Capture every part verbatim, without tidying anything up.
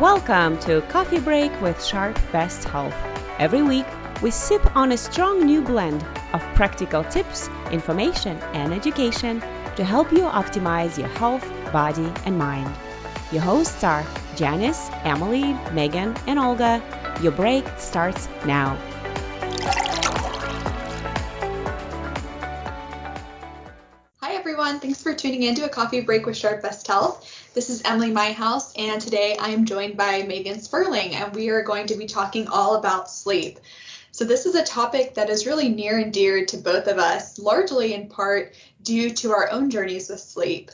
Welcome to Coffee Break with Sharp Best Health. Every week, we sip on a strong new blend of practical tips, information, and education to help you optimize your health, body, and mind. Your hosts are Janice, Emily, Megan, and Olga. Your break starts now. Hi, everyone. Thanks for tuning in to A Coffee Break with Sharp Best Health. This is Emily Myhouse, and today I am joined by Megan Sperling, and we are going to be talking all about sleep. So this is a topic that is really near and dear to both of us, largely in part due to our own journeys with sleep.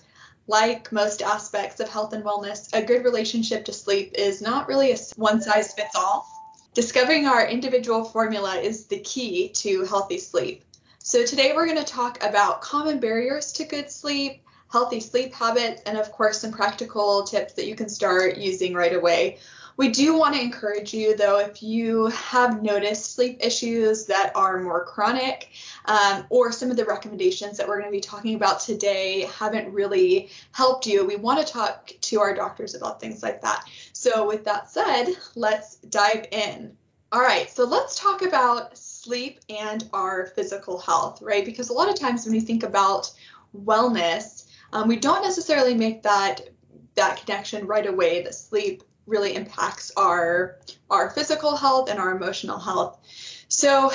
Like most aspects of health and wellness, a good relationship to sleep is not really a one-size-fits-all. Discovering our individual formula is the key to healthy sleep. So today we're going to talk about common barriers to good sleep, healthy sleep habits, and of course some practical tips that you can start using right away. We do want to encourage you, though, if you have noticed sleep issues that are more chronic, um, or some of the recommendations that we're going to be talking about today haven't really helped you, we want to talk to our doctors about things like that. So with that said, let's dive in. All right, so let's talk about sleep and our physical health, right? Because a lot of times when we think about wellness, Um, we don't necessarily make that that connection right away that sleep really impacts our our physical health and our emotional health. So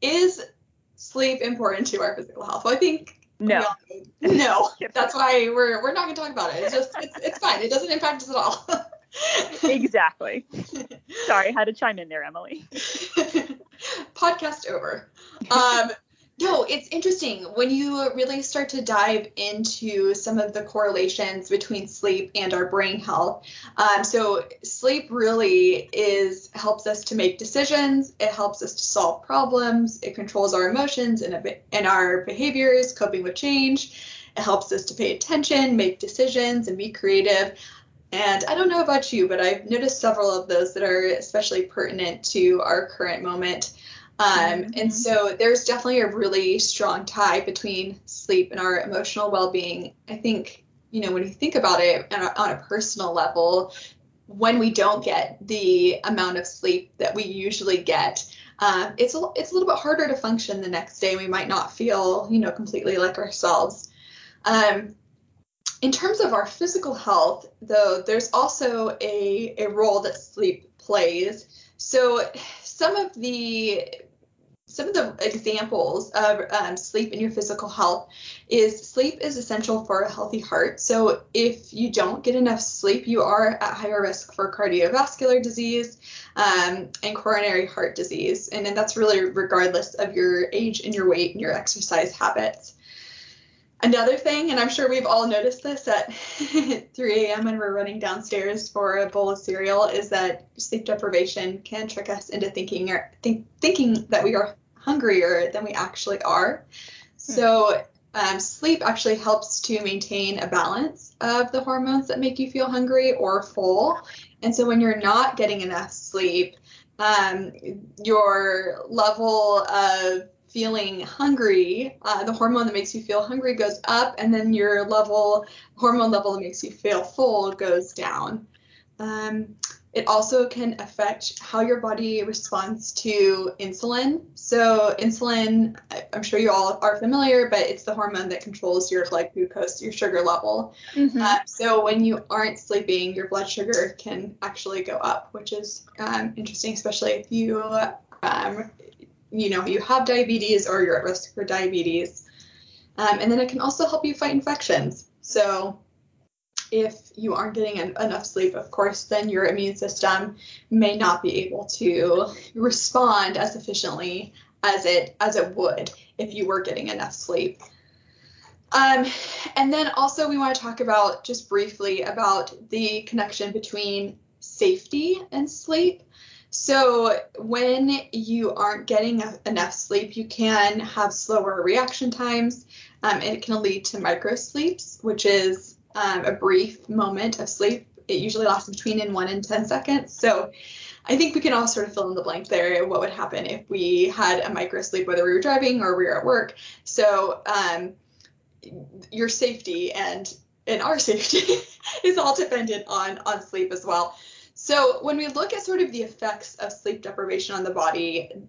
is sleep important to our physical health? Well, I think no, we all, no. That's why we're we're not going to talk about it. It's just it's, it's fine. It doesn't impact us at all. Exactly. Sorry, I had to chime in there, Emily. Podcast over. Um, No, it's interesting when you really start to dive into some of the correlations between sleep and our brain health. Um, so sleep really is helps us to make decisions. It helps us to solve problems. It controls our emotions and, a, and our behaviors, coping with change. It helps us to pay attention, make decisions, and be creative. And I don't know about you, but I've noticed several of those that are especially pertinent to our current moment. Um, and so there's definitely a really strong tie between sleep and our emotional well-being. I think, you know, when you think about it on a personal level, when we don't get the amount of sleep that we usually get, um, it's, a, it's a little bit harder to function the next day. We might not feel, you know, completely like ourselves. Um, in terms of our physical health, though, there's also a, a role that sleep plays. So some of the some of the examples of um, sleep in your physical health is sleep is essential for a healthy heart. So if you don't get enough sleep, you are at higher risk for cardiovascular disease um, and coronary heart disease. And then that's really regardless of your age and your weight and your exercise habits. Another thing, and I'm sure we've all noticed this at three a.m. when we're running downstairs for a bowl of cereal, is that sleep deprivation can trick us into thinking or think, thinking that we are hungrier than we actually are. Hmm. So um, sleep actually helps to maintain a balance of the hormones that make you feel hungry or full. And so when you're not getting enough sleep, um, your level of feeling hungry, uh, the hormone that makes you feel hungry goes up, and then your level, hormone level that makes you feel full goes down. Um, it also can affect how your body responds to insulin. So insulin, I'm sure you all are familiar, but it's the hormone that controls your blood glucose, your sugar level. Mm-hmm. Uh, so when you aren't sleeping, your blood sugar can actually go up, which is um, interesting, especially if you um, you know, you have diabetes or you're at risk for diabetes. Um, and then it can also help you fight infections. So if you aren't getting en- enough sleep, of course, then your immune system may not be able to respond as efficiently as it as it would if you were getting enough sleep. Um, and then also we want to talk about just briefly about the connection between safety and sleep. So when you aren't getting enough sleep, you can have slower reaction times. Um, it can lead to microsleeps, which is um, a brief moment of sleep. It usually lasts between in one and ten seconds. So I think we can all sort of fill in the blank there. What would happen if we had a microsleep, whether we were driving or we were at work? So um, your safety and and our safety is all dependent on on sleep as well. So when we look at sort of the effects of sleep deprivation on the body, um,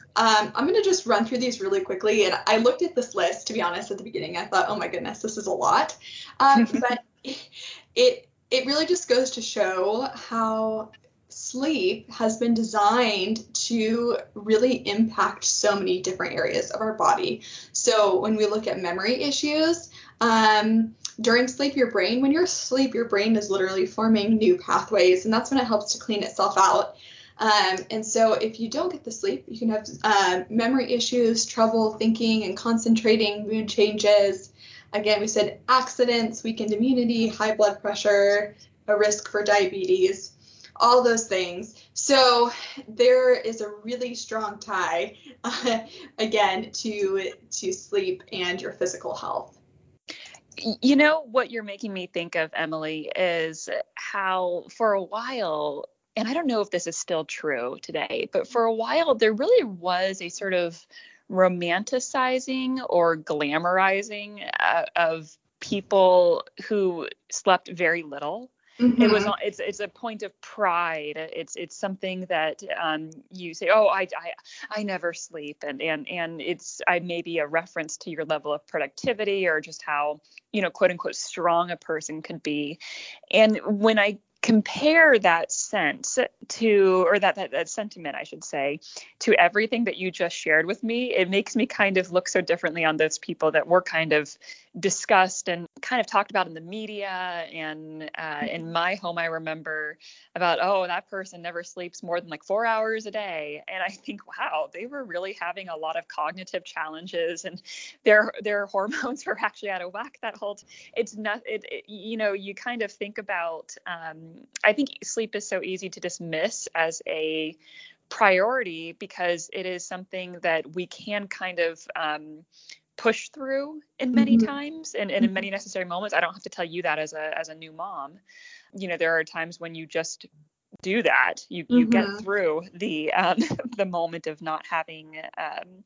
I'm going to just run through these really quickly. And I looked at this list, to be honest, at the beginning. I thought, oh, my goodness, this is a lot. Um, but it it really just goes to show how sleep has been designed to really impact so many different areas of our body. So when we look at memory issues, um, during sleep, your brain, when you're asleep, your brain is literally forming new pathways, and that's when it helps to clean itself out. Um, and so if you don't get the sleep, you can have uh, memory issues, trouble thinking and concentrating, mood changes. Again, we said accidents, weakened immunity, high blood pressure, a risk for diabetes, all those things. So there is a really strong tie, uh, again, to to sleep and your physical health. You know, what you're making me think of, Emily, is how for a while, and I don't know if this is still true today, but for a while there really was a sort of romanticizing or glamorizing uh, of people who slept very little. Mm-hmm. It was it's it's a point of pride. It's it's something that um, you say, oh, I, I I never sleep, and and and it's I maybe a reference to your level of productivity or just how, you know, quote unquote strong a person could be. And when I compare that sense to or that, that that sentiment, I should say, to everything that you just shared with me, it makes me kind of look so differently on those people that were kind of discussed and kind of talked about in the media. And uh, in my home, I remember about, oh, that person never sleeps more than like four hours a day. And I think, wow, they were really having a lot of cognitive challenges, and their their hormones were actually out of whack that whole. T- it's not, it, it, you know, you kind of think about. Um, I think sleep is so easy to dismiss as a priority because it is something that we can kind of um, push through in many mm-hmm. times and, and in many necessary moments. I don't have to tell you that as a as a new mom. You know, there are times when you just do that. You you mm-hmm. get through the um, the moment of not having um,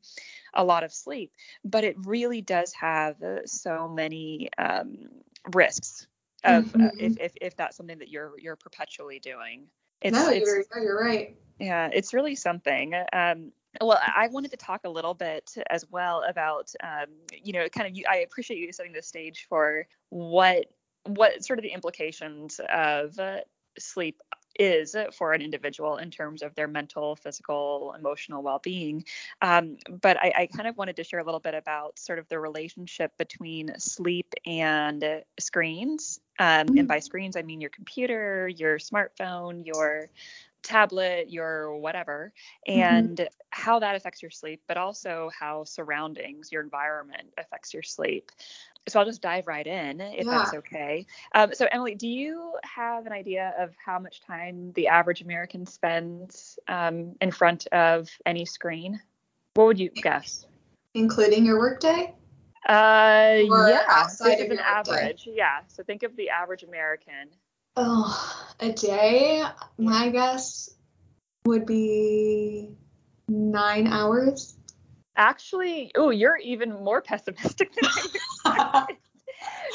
a lot of sleep, but it really does have so many um, risks. Of mm-hmm. uh, if, if if that's something that you're you're perpetually doing, it's, no, it's, you're, no, you're right. Yeah, it's really something. Um, well, I wanted to talk a little bit as well about, um, you know, kind of. You, I appreciate you setting the stage for what what sort of the implications of uh, sleep is for an individual in terms of their mental, physical, emotional well-being. Um, but I, I kind of wanted to share a little bit about sort of the relationship between sleep and screens. Um, and by screens, I mean your computer, your smartphone, your tablet, your whatever, and mm-hmm. how that affects your sleep, but also how surroundings, your environment affects your sleep. So I'll just dive right in if yeah. that's okay. Um, so Emily, do you have an idea of how much time the average American spends um, in front of any screen? What would you guess? Including your workday? Uh, or yeah, outside of an average. Workday. Yeah. So think of the average American. Oh, a day, my guess would be nine hours. Actually, oh, you're even more pessimistic than I expected.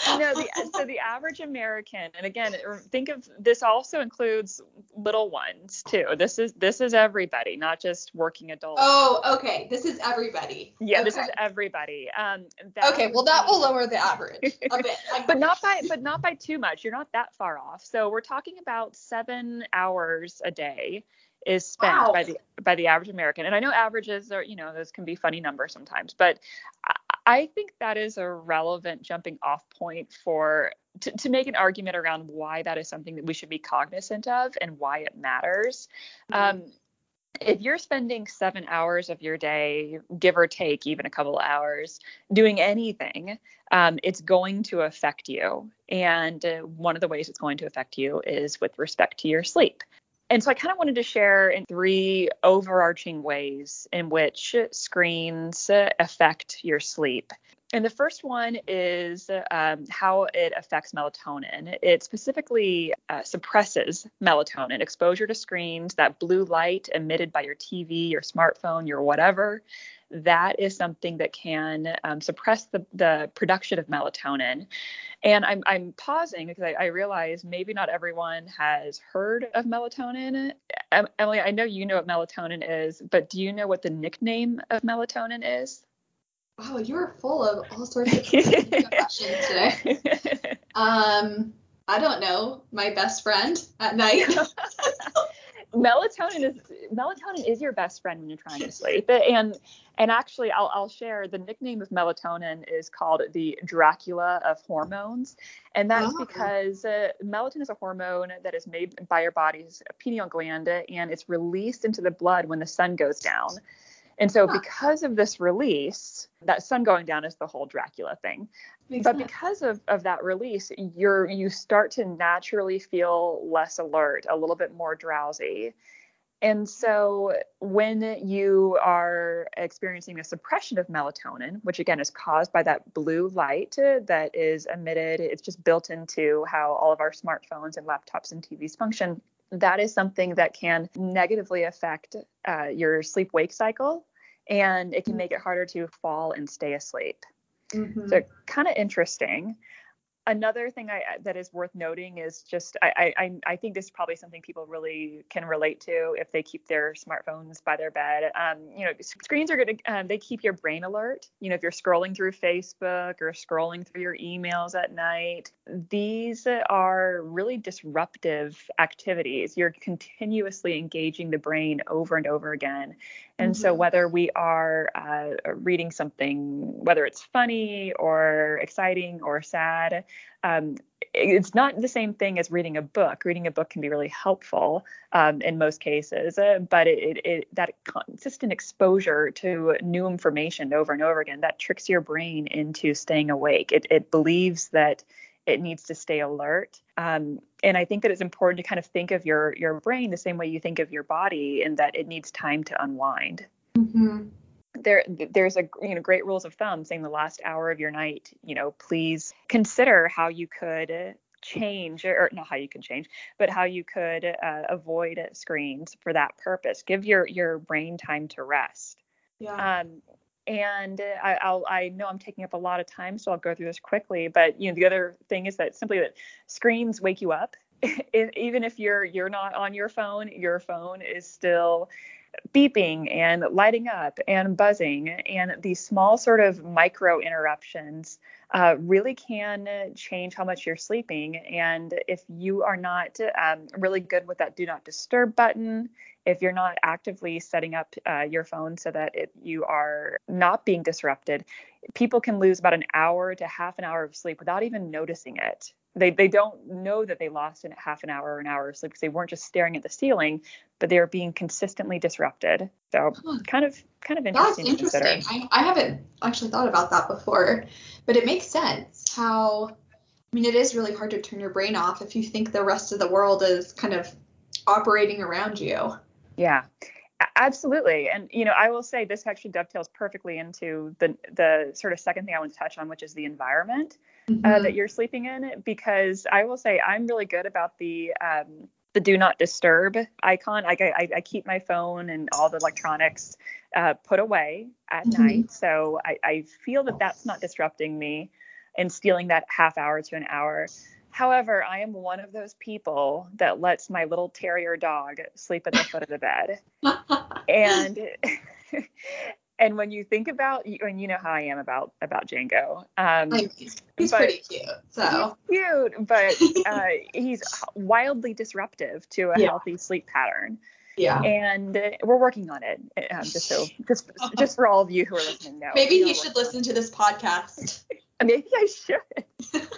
No, the, so the average American, and again, think of this also includes little ones too. This is this is everybody, not just working adults. Oh, okay. This is everybody. Yeah, okay. This is everybody. Um, that okay, well, that will lower the average a bit, but not by but not by too much. You're not that far off. So we're talking about seven hours a day is spent wow. by the by the average American. And I know averages are, you know, those can be funny numbers sometimes, but I, I think that is a relevant jumping off point for to, to make an argument around why that is something that we should be cognizant of and why it matters. Mm-hmm. Um, if you're spending seven hours of your day, give or take even a couple hours, doing anything, um, it's going to affect you. And uh, one of the ways it's going to affect you is with respect to your sleep. And so I kind of wanted to share in three overarching ways in which screens affect your sleep. And the first one is um, how it affects melatonin. It specifically uh, suppresses melatonin. Exposure to screens, that blue light emitted by your T V, your smartphone, your whatever, that is something that can um, suppress the, the production of melatonin. And I'm, I'm pausing because I, I realize maybe not everyone has heard of melatonin. Um, Emily, I know you know what melatonin is, but do you know what the nickname of melatonin is? Wow, you're full of all sorts of questions today. Um, I don't know. My best friend at night. Melatonin is melatonin is your best friend when you're trying to sleep. And and actually, I'll I'll share the nickname of melatonin is called the Dracula of hormones, and that's oh. because uh, melatonin is a hormone that is made by your body's pineal gland, and it's released into the blood when the sun goes down. And so because of this release, that sun going down is the whole Dracula thing. Exactly. But because of, of that release, you're you start to naturally feel less alert, a little bit more drowsy. And so when you are experiencing a suppression of melatonin, which again is caused by that blue light that is emitted, it's just built into how all of our smartphones and laptops and T Vs function. That is something that can negatively affect uh, your sleep-wake cycle, and it can make it harder to fall and stay asleep. Mm-hmm. So kind of interesting. Another thing I, that is worth noting is just I, I I think this is probably something people really can relate to if they keep their smartphones by their bed. Um, you know, screens are going to um, they keep your brain alert. You know, if you're scrolling through Facebook or scrolling through your emails at night, these are really disruptive activities. You're continuously engaging the brain over and over again. And mm-hmm. so whether we are uh, reading something, whether it's funny or exciting or sad, um, it's not the same thing as reading a book. Reading a book can be really helpful um, in most cases, uh, but it, it, it, that consistent exposure to new information over and over again, that tricks your brain into staying awake. It, it believes that it needs to stay alert. Um, and I think that it's important to kind of think of your your brain the same way you think of your body, and that it needs time to unwind. Mm-hmm. There, there's a you know great rules of thumb saying the last hour of your night, you know, please consider how you could change or not how you can change, but how you could uh, avoid screens for that purpose. Give your your brain time to rest. Yeah. Um, And I, I'll, I know I'm taking up a lot of time, so I'll go through this quickly. But, you know, the other thing is that simply that screens wake you up. Even if you're you're not on your phone, your phone is still beeping and lighting up and buzzing. And these small sort of micro interruptions uh, really can change how much you're sleeping. And if you are not um, really good with that do not disturb button, if you're not actively setting up uh, your phone so that it, you are not being disrupted, people can lose about an hour to half an hour of sleep without even noticing it. They they don't know that they lost in half an hour or an hour of sleep because they weren't just staring at the ceiling, but they are being consistently disrupted. So huh. kind of kind of interesting. That's interesting. To consider. I, I haven't actually thought about that before, but it makes sense how, I mean, it is really hard to turn your brain off if you think the rest of the world is kind of operating around you. Yeah, absolutely. And, you know, I will say this actually dovetails perfectly into the the sort of second thing I want to touch on, which is the environment mm-hmm. uh, that you're sleeping in, because I will say I'm really good about the um, the do not disturb icon. Like I, I keep my phone and all the electronics uh, put away at mm-hmm. night. So I, I feel that that's not disrupting me and stealing that half hour to an hour. However, I am one of those people that lets my little terrier dog sleep at the foot of the bed. And and when you think about, and you know how I am about about Django. Um, he's but, pretty cute. So he's cute, but uh, he's wildly disruptive to a yeah. healthy sleep pattern. Yeah. And uh, we're working on it. Um, just so just just for all of you who are listening now. Maybe he should listen to this podcast. Maybe I should.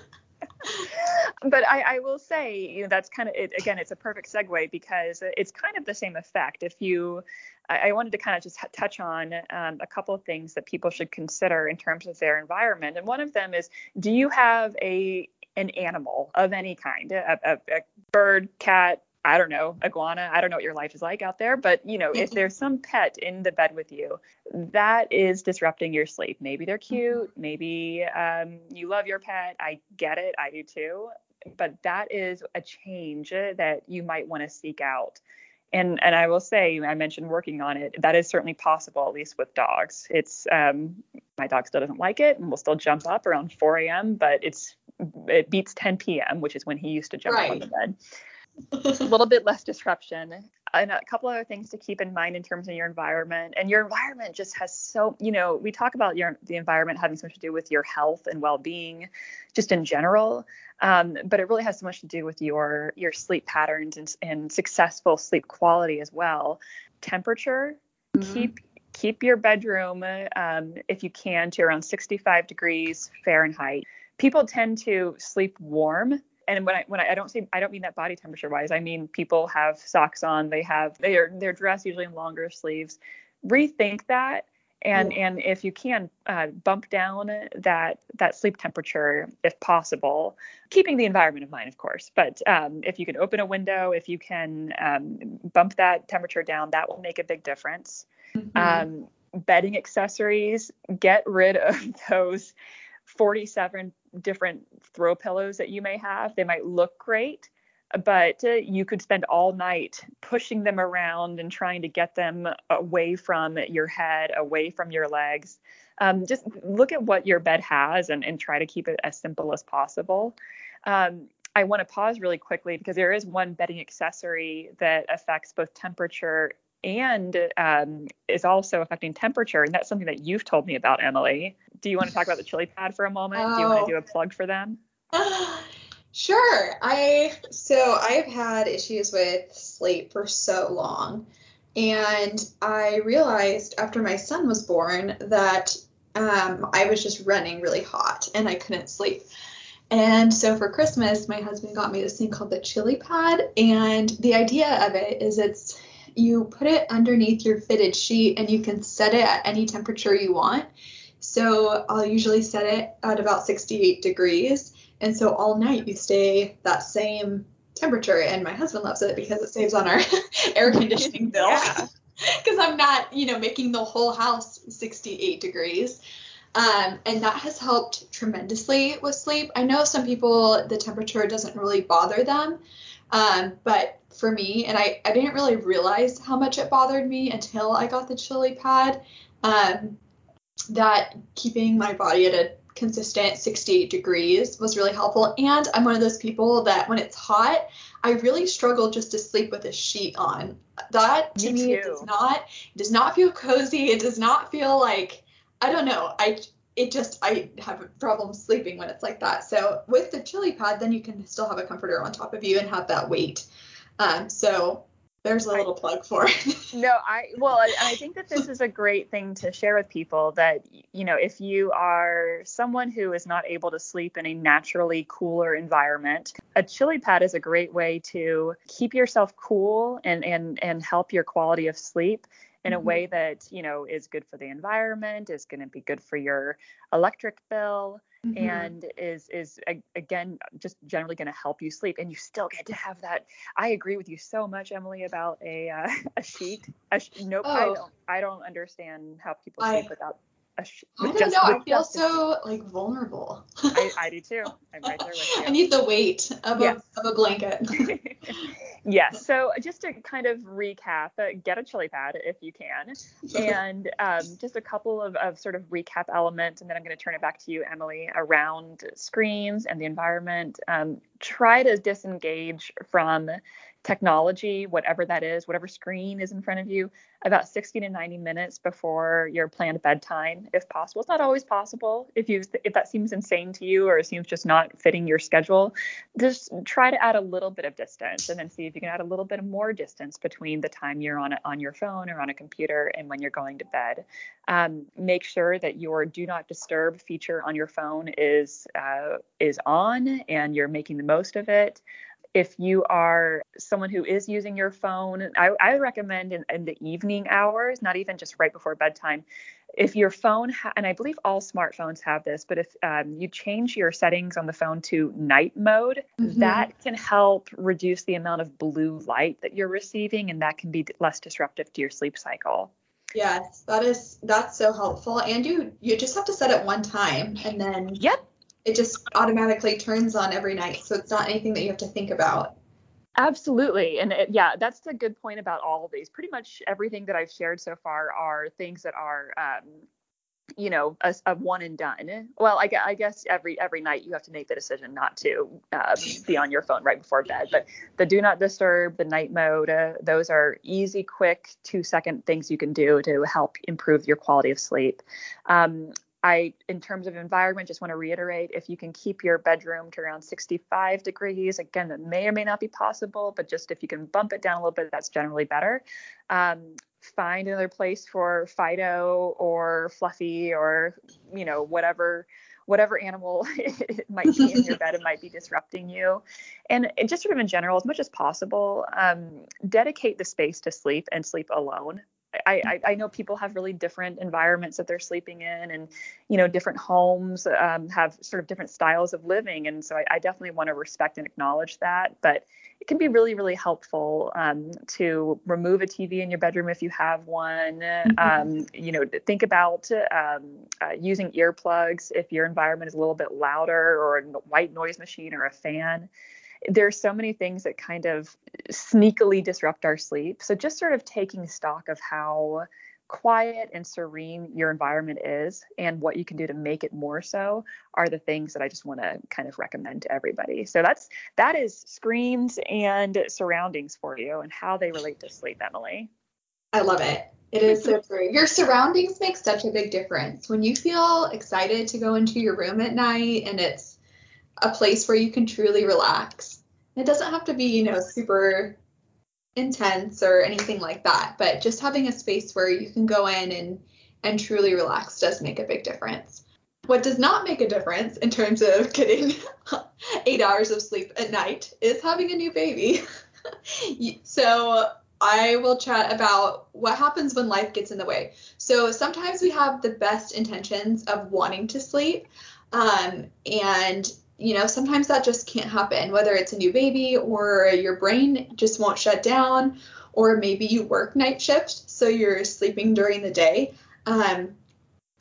But I, I will say, you know, that's kind of it. Again, it's a perfect segue because it's kind of the same effect. If you, I, I wanted to kind of just touch on um, a couple of things that people should consider in terms of their environment. And one of them is, do you have a an animal of any kind, a, a, a bird, cat, I don't know, iguana. I don't know what your life is like out there, but you know, if there's some pet in the bed with you, that is disrupting your sleep. Maybe they're cute. Maybe um, you love your pet. I get it. I do too. But that is a change that you might want to seek out. And and I will say, I mentioned working on it. That is certainly possible, at least with dogs. It's um, my dog still doesn't like it and will still jump up around four a.m., but it's it beats ten p.m., which is when he used to jump right. up on the bed. A little bit less disruption. And a couple other things to keep in mind in terms of your environment. And your environment just has so, you know, we talk about your the environment having so much to do with your health and well-being just in general. Um, but it really has so much to do with your your sleep patterns and, and successful sleep quality as well. Temperature, mm-hmm. keep keep your bedroom, um, if you can, to around sixty-five degrees Fahrenheit. People tend to sleep warm. And when I when I, I don't say I don't mean that body temperature wise, I mean people have socks on, they have they are they're dressed usually in longer sleeves. Rethink that, and yeah. and if you can, uh, bump down that that sleep temperature if possible, keeping the environment in mind, of course. But um, if you can open a window, if you can um, bump that temperature down, that will make a big difference. Mm-hmm. Um, bedding accessories, get rid of those forty-seven different throw pillows that you may have. They might look great, but uh, you could spend all night pushing them around and trying to get them away from your head, away from your legs. Um, just look at what your bed has and, and try to keep it as simple as possible. Um, I want to pause really quickly because there is one bedding accessory that affects both temperature and um, is also affecting temperature. And that's something that you've told me about, Emily. Do you want to talk about the Chili Pad for a moment? Oh. Do you want to do a plug for them? Uh, sure. I So I've had issues with sleep for so long. And I realized after my son was born that um, I was just running really hot and I couldn't sleep. And so for Christmas, my husband got me this thing called the Chili Pad. And the idea of it is it's you put it underneath your fitted sheet and you can set it at any temperature you want. So I'll usually set it at about sixty-eight degrees. And so all night you stay that same temperature. And my husband loves it because it saves on our air conditioning bill. Because yeah. I'm not, you know, making the whole house sixty-eight degrees. Um, and that has helped tremendously with sleep. I know some people, the temperature doesn't really bother them. Um, but for me, and I, I didn't really realize how much it bothered me until I got the Chili Pad, um, that keeping my body at a consistent sixty-eight degrees was really helpful. And I'm one of those people that when it's hot, I really struggle just to sleep with a sheet on. That to me, me does not, it does not feel cozy. It does not feel like, I don't know. I, it just, I have a problem sleeping when it's like that. So with the Chili Pad, then you can still have a comforter on top of you and have that weight. Um, so there's a little I, plug for it. No, I, well, I, I think that this is a great thing to share with people that, you know, if you are someone who is not able to sleep in a naturally cooler environment, a Chili Pad is a great way to keep yourself cool and, and, and help your quality of sleep in a way that, you know, is good for the environment, is going to be good for your electric bill, mm-hmm. and is, is again, just generally going to help you sleep. And you still get to have that. I agree with you so much, Emily, about a uh, a sheet. A sh- nope, oh. I don't, I don't understand how people sleep I, without a sheet. I don't know. I feel so, like, vulnerable. I, I do, too. I'm right there with you. I need the weight of, yes. a, of a blanket. Yeah, so just to kind of recap, uh, get a Chili Pad if you can, and um, just a couple of, of sort of recap elements, and then I'm going to turn it back to you, Emily, around screens and the environment. Um, try to disengage from technology, whatever that is, whatever screen is in front of you, about sixty to ninety minutes before your planned bedtime, if possible. It's not always possible. If you if that seems insane to you or it seems just not fitting your schedule, just try to add a little bit of distance and then see if you can add a little bit more distance between the time you're on a, on your phone or on a computer and when you're going to bed. Um, make sure that your do not disturb feature on your phone is uh, is on and you're making the most of it. If you are someone who is using your phone, I, I recommend in, in the evening hours, not even just right before bedtime, if your phone, ha- and I believe all smartphones have this, but if um, you change your settings on the phone to night mode, mm-hmm. that can help reduce the amount of blue light that you're receiving, and that can be less disruptive to your sleep cycle. Yes, that is, that's so helpful. And you, you just have to set it one time, and then yep. it just automatically turns on every night. So it's not anything that you have to think about. Absolutely. And it, yeah, that's the good point about all of these. Pretty much everything that I've shared so far are things that are, um, you know, a, a one and done. Well, I, I guess every every night you have to make the decision not to uh, be on your phone right before bed. But the do not disturb, the night mode, uh, those are easy, quick, two second things you can do to help improve your quality of sleep. Um, I, in terms of environment, just want to reiterate, if you can keep your bedroom to around sixty-five degrees, again, that may or may not be possible, but just if you can bump it down a little bit, that's generally better. Um, find another place for Fido or Fluffy or, you know, whatever, whatever animal it might be in your bed, it might be disrupting you. And just sort of in general, as much as possible, um, dedicate the space to sleep and sleep alone. I, I know people have really different environments that they're sleeping in, and, you know, different homes um, have sort of different styles of living. And so I, I definitely want to respect and acknowledge that. But it can be really, really helpful um, to remove a T V in your bedroom if you have one. Mm-hmm. Um, you know, think about um, uh, using earplugs if your environment is a little bit louder, or a white noise machine or a fan. There are so many things that kind of sneakily disrupt our sleep. So just sort of taking stock of how quiet and serene your environment is and what you can do to make it more so are the things that I just want to kind of recommend to everybody. So that's, that is screens and surroundings for you and how they relate to sleep, Emily. I love it. It is so true. Your surroundings make such a big difference. When you feel excited to go into your room at night and it's a place where you can truly relax. It doesn't have to be, you know, super intense or anything like that, but just having a space where you can go in and, and truly relax does make a big difference. What does not make a difference in terms of getting eight hours of sleep at night is having a new baby. So I will chat about what happens when life gets in the way. So sometimes we have the best intentions of wanting to sleep, um, and you know, sometimes that just can't happen, whether it's a new baby or your brain just won't shut down, or maybe you work night shift, so you're sleeping during the day. Um,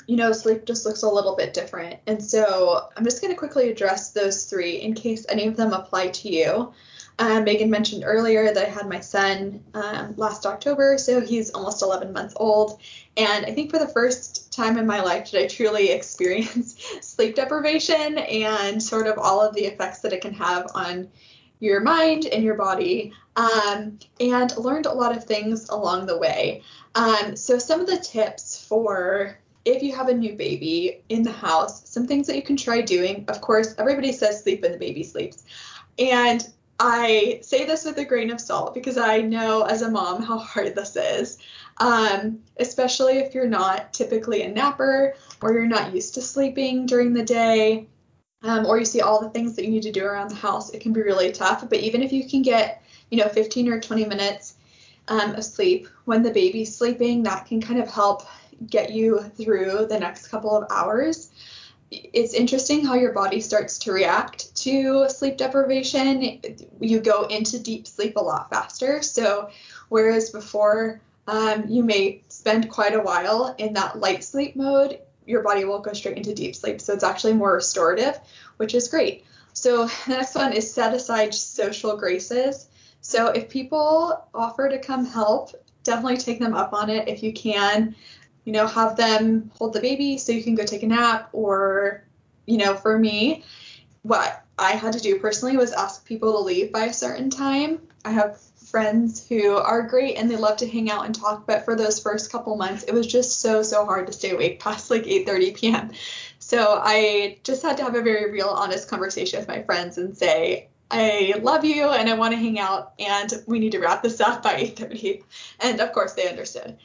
you know, sleep just looks a little bit different. And so I'm just going to quickly address those three in case any of them apply to you. Uh, Megan mentioned earlier that I had my son um, last October, so he's almost eleven months old. And I think for the first time in my life did I truly experience sleep deprivation and sort of all of the effects that it can have on your mind and your body, um, and learned a lot of things along the way. Um, so some of the tips for if you have a new baby in the house, some things that you can try doing. Of course, everybody says sleep when the baby sleeps. And I say this with a grain of salt because I know as a mom how hard this is, um, especially if you're not typically a napper or you're not used to sleeping during the day, um, or you see all the things that you need to do around the house. It can be really tough, but even if you can get, you know, fifteen or twenty minutes um, of sleep when the baby's sleeping, that can kind of help get you through the next couple of hours. It's interesting how your body starts to react to sleep deprivation. You go into deep sleep a lot faster. So whereas before um, you may spend quite a while in that light sleep mode, your body will go straight into deep sleep. So it's actually more restorative, which is great. So the next one is set aside social graces. So if people offer to come help, definitely take them up on it if you can. You know, have them hold the baby so you can go take a nap, or, you know, for me, what I had to do personally was ask people to leave by a certain time. I have friends who are great and they love to hang out and talk, but for those first couple months, it was just so, so hard to stay awake past like eight thirty p.m. So I just had to have a very real, honest conversation with my friends and say, I love you and I want to hang out and we need to wrap this up by eight thirty. And of course they understood.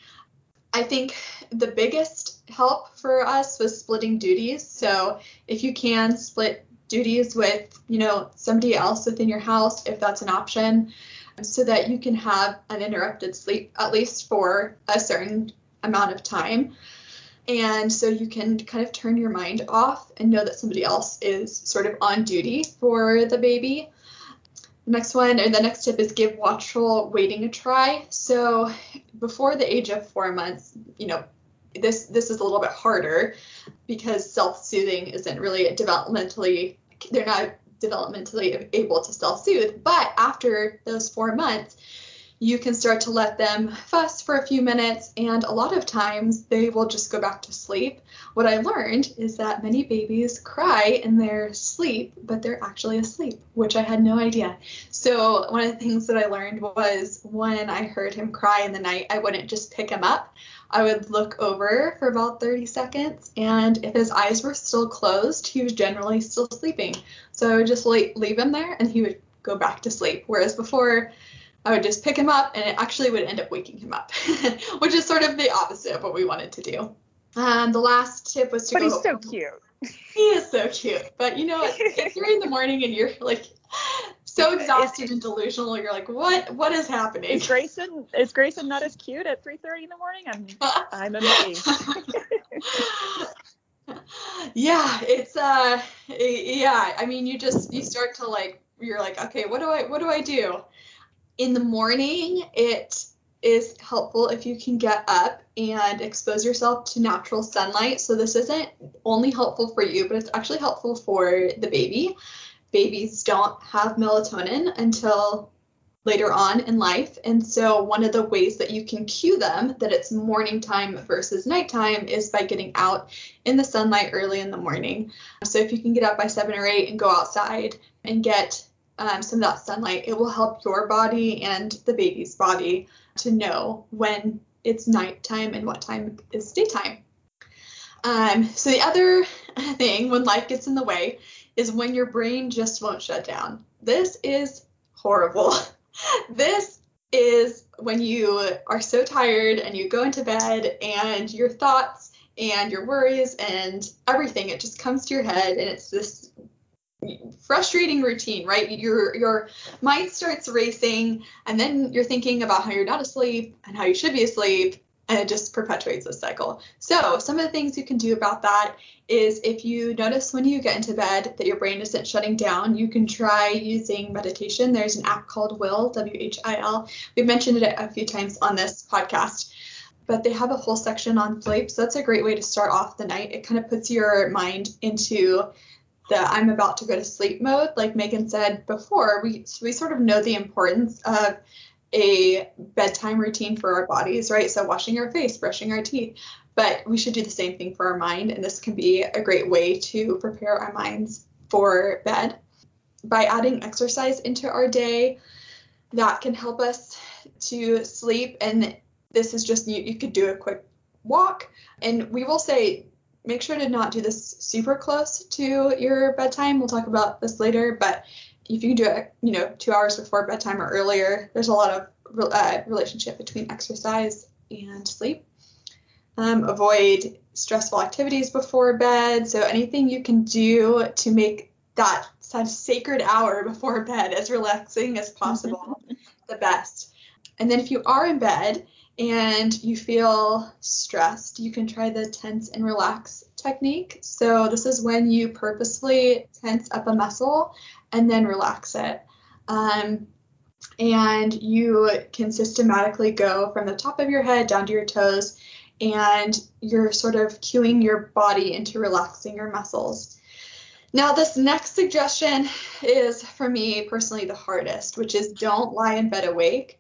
I think the biggest help for us was splitting duties. So if you can split duties with, you know, somebody else within your house, if that's an option, so that you can have uninterrupted sleep, at least for a certain amount of time. And so you can kind of turn your mind off and know that somebody else is sort of on duty for the baby. The next one, or the next tip, is give watchful waiting a try. So before the age of four months, you know, this this is a little bit harder because self-soothing isn't really developmentally, they're not developmentally able to self-soothe. But after those four months, you can start to let them fuss for a few minutes, and a lot of times they will just go back to sleep. What I learned is that many babies cry in their sleep, but they're actually asleep, which I had no idea. So one of the things that I learned was when I heard him cry in the night, I wouldn't just pick him up. I would look over for about thirty seconds, and if his eyes were still closed, he was generally still sleeping. So I would just leave him there, and he would go back to sleep, whereas before, I would just pick him up and it actually would end up waking him up, which is sort of the opposite of what we wanted to do. Um, the last tip was to but go. But he's so cute. He is so cute. But you know, if you're in the morning and you're like so exhausted and delusional, you're like, what, what is happening? Is Grayson, is Grayson not as cute at three thirty in the morning? I'm, I'm amazed. yeah, it's, uh, yeah. I mean, you just, you start to like, you're like, okay, what do I, what do I do? In the morning, it is helpful if you can get up and expose yourself to natural sunlight. So this isn't only helpful for you, but it's actually helpful for the baby. Babies don't have melatonin until later on in life. And so one of the ways that you can cue them that it's morning time versus nighttime is by getting out in the sunlight early in the morning. So if you can get up by seven or eight and go outside and get Um, some of that sunlight, it will help your body and the baby's body to know when it's nighttime and what time is daytime. Um, so the other thing when life gets in the way is when your brain just won't shut down. This is horrible. This is when you are so tired and you go into bed and your thoughts and your worries and everything, it just comes to your head and it's this frustrating routine, right? Your your mind starts racing, and then you're thinking about how you're not asleep and how you should be asleep, and it just perpetuates the cycle. So some of the things you can do about that is if you notice when you get into bed that your brain isn't shutting down, you can try using meditation. There's an app called Will, W H I L. We've mentioned it a few times on this podcast, but they have a whole section on sleep, so that's a great way to start off the night. It kind of puts your mind into that I'm about to go to sleep mode. Like Megan said before, we we sort of know the importance of a bedtime routine for our bodies, right? So washing our face, brushing our teeth, but we should do the same thing for our mind. And this can be a great way to prepare our minds for bed. By adding exercise into our day, that can help us to sleep. And this is just, you, you could do a quick walk. And we will say, make sure to not do this super close to your bedtime. We'll talk about this later, but if you can do it, you know, two hours before bedtime or earlier, there's a lot of uh, relationship between exercise and sleep. Um, avoid stressful activities before bed. So anything you can do to make that sacred hour before bed as relaxing as possible, the best. And then if you are in bed and you feel stressed, you can try the tense and relax technique. So this is when you purposely tense up a muscle and then relax it. Um, and you can systematically go from the top of your head down to your toes, and you're sort of cueing your body into relaxing your muscles. Now, this next suggestion is, for me personally, the hardest, which is don't lie in bed awake.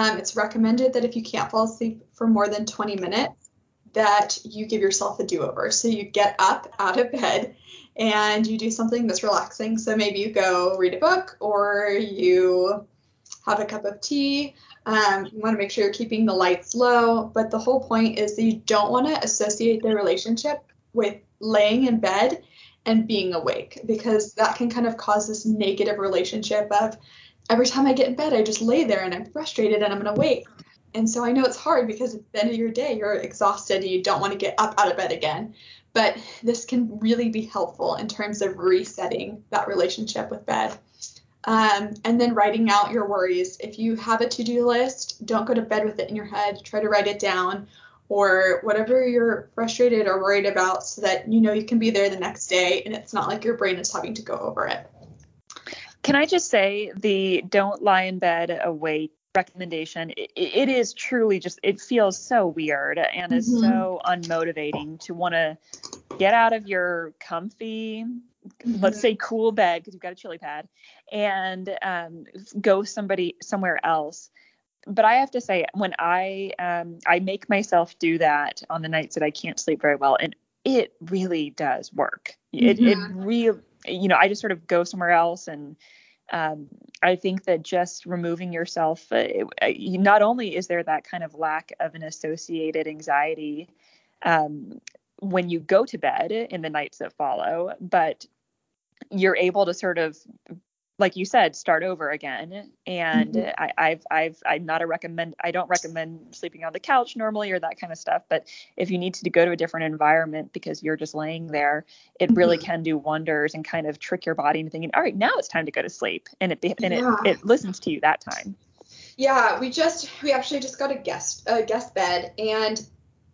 Um, it's recommended that if you can't fall asleep for more than twenty minutes, that you give yourself a do-over. So you get up out of bed and you do something that's relaxing. So maybe you go read a book or you have a cup of tea. Um, you want to make sure you're keeping the lights low. But the whole point is that you don't want to associate the relationship with laying in bed and being awake, because that can kind of cause this negative relationship of, every time I get in bed, I just lay there and I'm frustrated and I'm going to wake. And so I know it's hard because at the end of your day, you're exhausted and you don't want to get up out of bed again. But this can really be helpful in terms of resetting that relationship with bed. Um, and then writing out your worries. If you have a to-do list, don't go to bed with it in your head. Try to write it down or whatever you're frustrated or worried about, so that you know you can be there the next day and it's not like your brain is having to go over it. Can I just say the don't lie in bed awake recommendation, it, it is truly just, it feels so weird and is mm-hmm. so unmotivating to want to get out of your comfy, mm-hmm. let's say cool bed, because you've got a Chili Pad, and um, go somebody somewhere else. But I have to say, when I um, I make myself do that on the nights that I can't sleep very well, and it really does work. It, yeah. it really, you know, I just sort of go somewhere else. And um, I think that just removing yourself, uh, it, not only is there that kind of lack of an associated anxiety um, when you go to bed in the nights that follow, but you're able to sort of, like you said, start over again. And mm-hmm. I, I've, I've, I'm not a recommend, I don't recommend sleeping on the couch normally or that kind of stuff. But if you need to go to a different environment because you're just laying there, it mm-hmm. really can do wonders and kind of trick your body into thinking, all right, now it's time to go to sleep. And it, and yeah. it, it listens to you that time. Yeah. We just, we actually just got a guest, a guest bed, and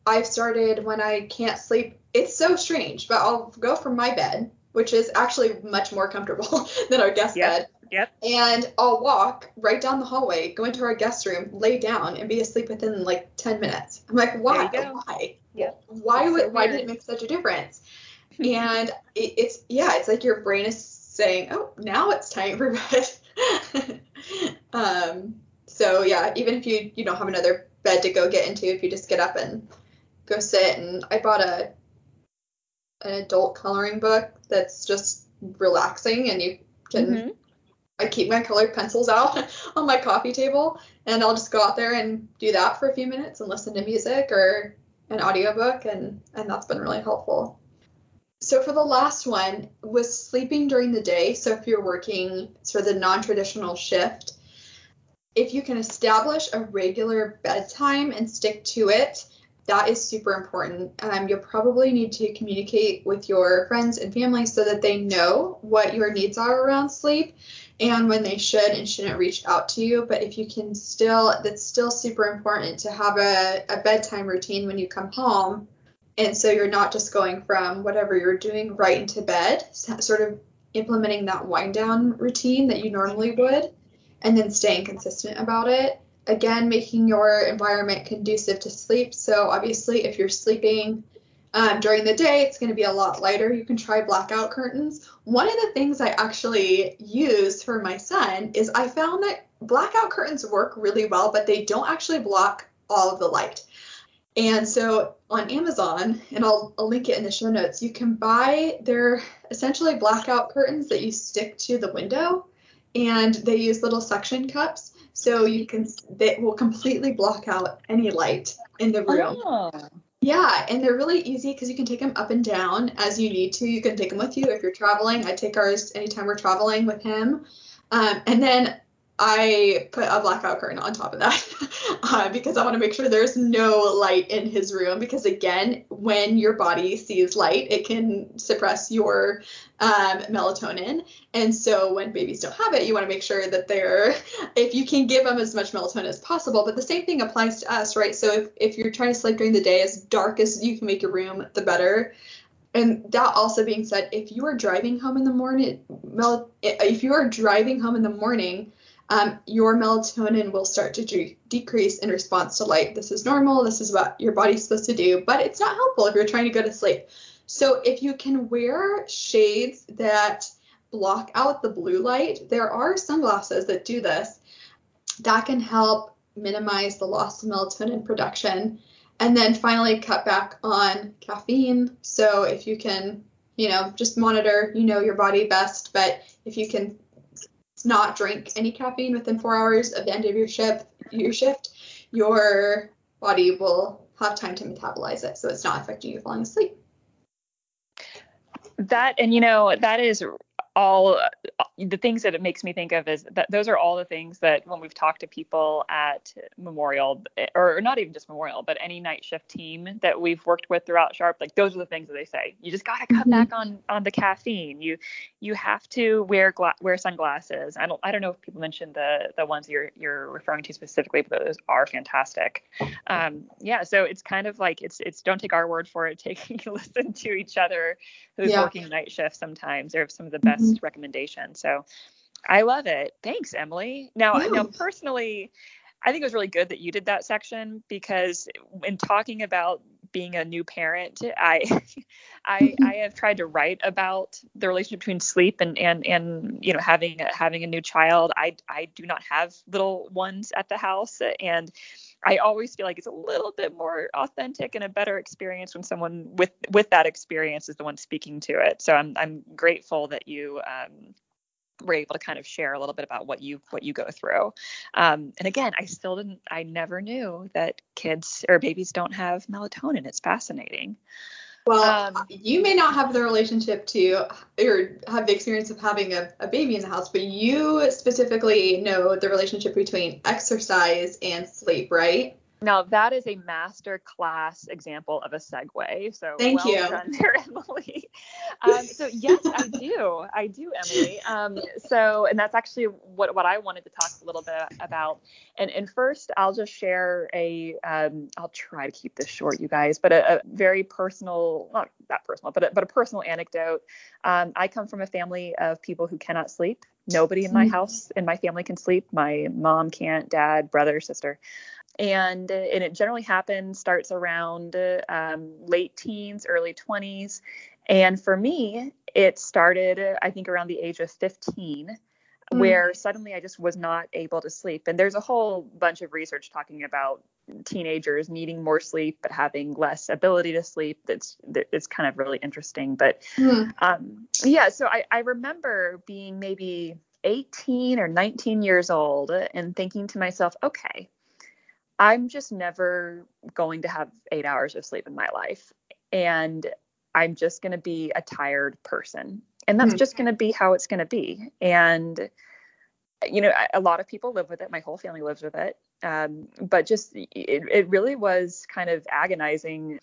I've started when I can't sleep. It's so strange, but I'll go from my bed, which is actually much more comfortable than our guest yep, bed. Yep. And I'll walk right down the hallway, go into our guest room, lay down, and be asleep within like ten minutes. I'm like, why? Why? Yep. Why would? So why did it make such a difference? And it, it's yeah, it's like your brain is saying, oh, now it's time for bed. um. So yeah, even if you you don't have another bed to go get into, if you just get up and go sit. And I bought a an adult coloring book that's just relaxing, and you can mm-hmm. I keep my colored pencils out on my coffee table, and I'll just go out there and do that for a few minutes and listen to music or an audiobook, and and that's been really helpful. So for the last one was sleeping during the day. So if you're working sort of the non-traditional shift, if you can establish a regular bedtime and stick to it, that is super important. Um, you'll probably need to communicate with your friends and family so that they know what your needs are around sleep and when they should and shouldn't reach out to you. But if you can still, that's still super important to have a, a bedtime routine when you come home. And so you're not just going from whatever you're doing right into bed, sort of implementing that wind down routine that you normally would, and then staying consistent about it. Again, making your environment conducive to sleep. So obviously, if you're sleeping um, during the day, it's going to be a lot lighter. You can try blackout curtains. One of the things I actually used for my son is I found that blackout curtains work really well, but they don't actually block all of the light. And so on Amazon, and I'll, I'll link it in the show notes, you can buy their essentially blackout curtains that you stick to the window, and they use little suction cups. So you can, that will completely block out any light in the room. Oh. Yeah, and they're really easy because you can take them up and down as you need to. You can take them with you if you're traveling. I take ours anytime we're traveling with him. Um, and then I put a blackout curtain on top of that uh, because I want to make sure there's no light in his room. Because again, when your body sees light, it can suppress your um, melatonin. And so when babies don't have it, you want to make sure that they're, if you can give them as much melatonin as possible. But the same thing applies to us, right? So if, if you're trying to sleep during the day, as dark as you can make your room, the better. And that also being said, if you are driving home in the morning, mel- if you are driving home in the morning, Um, your melatonin will start to de- decrease in response to light. This is normal. This is what your body's supposed to do, but it's not helpful if you're trying to go to sleep. So if you can wear shades that block out the blue light, there are sunglasses that do this. That can help minimize the loss of melatonin production. And then finally, cut back on caffeine. So if you can, you know, just monitor, you know, your body best, but if you can not drink any caffeine within four hours of the end of your shift, your shift, your body will have time to metabolize it, so it's not affecting you falling asleep. That, and you know, that is all the things that it makes me think of is that those are all the things that when we've talked to people at Memorial, or not even just Memorial, but any night shift team that we've worked with throughout Sharp, like those are the things that they say. You just got to cut mm-hmm. back on on the caffeine. You you have to wear gla- wear sunglasses. I don't I don't know if people mentioned the the ones you're you're referring to specifically, but those are fantastic. Um, yeah, so it's kind of like it's it's don't take our word for it. Take listen to each other who's yeah. working night shifts. Sometimes they're some of the best mm-hmm. recommendations. So I love it. Thanks, Emily. Now, Ooh. now personally, I think it was really good that you did that section, because in talking about being a new parent, I I, I have tried to write about the relationship between sleep and and, and you know having a, having a new child. I I do not have little ones at the house, and I always feel like it's a little bit more authentic and a better experience when someone with with that experience is the one speaking to it. So I'm I'm grateful that you um, were able to kind of share a little bit about what you what you go through. Um, and again, I still didn't I never knew that kids or babies don't have melatonin. It's fascinating. Well, um, you may not have the relationship to or have the experience of having a, a baby in the house, but you specifically know the relationship between exercise and sleep, right? Now, that is a master class example of a segue. So thank well you. Done there, Emily. Um, so yes, I do. I do, Emily. Um, so, and that's actually what, what I wanted to talk a little bit about. And, and first I'll just share a, um, I'll try to keep this short, you guys, but a, a very personal, not that personal, but a, but a personal anecdote. Um, I come from a family of people who cannot sleep. Nobody in my house, in my family can sleep. My mom can't, dad, brother, sister. And and it generally happens, starts around um, late teens, early twenties. And for me, it started, I think, around the age of fifteen, mm. where suddenly I just was not able to sleep. And there's a whole bunch of research talking about teenagers needing more sleep, but having less ability to sleep. That's it's kind of really interesting. But mm. um, yeah, so I, I remember being maybe eighteen or nineteen years old and thinking to myself, okay, I'm just never going to have eight hours of sleep in my life, and I'm just going to be a tired person, and that's mm-hmm. just going to be how it's going to be. And, you know, a lot of people live with it. My whole family lives with it. Um, but just, it, it really was kind of agonizing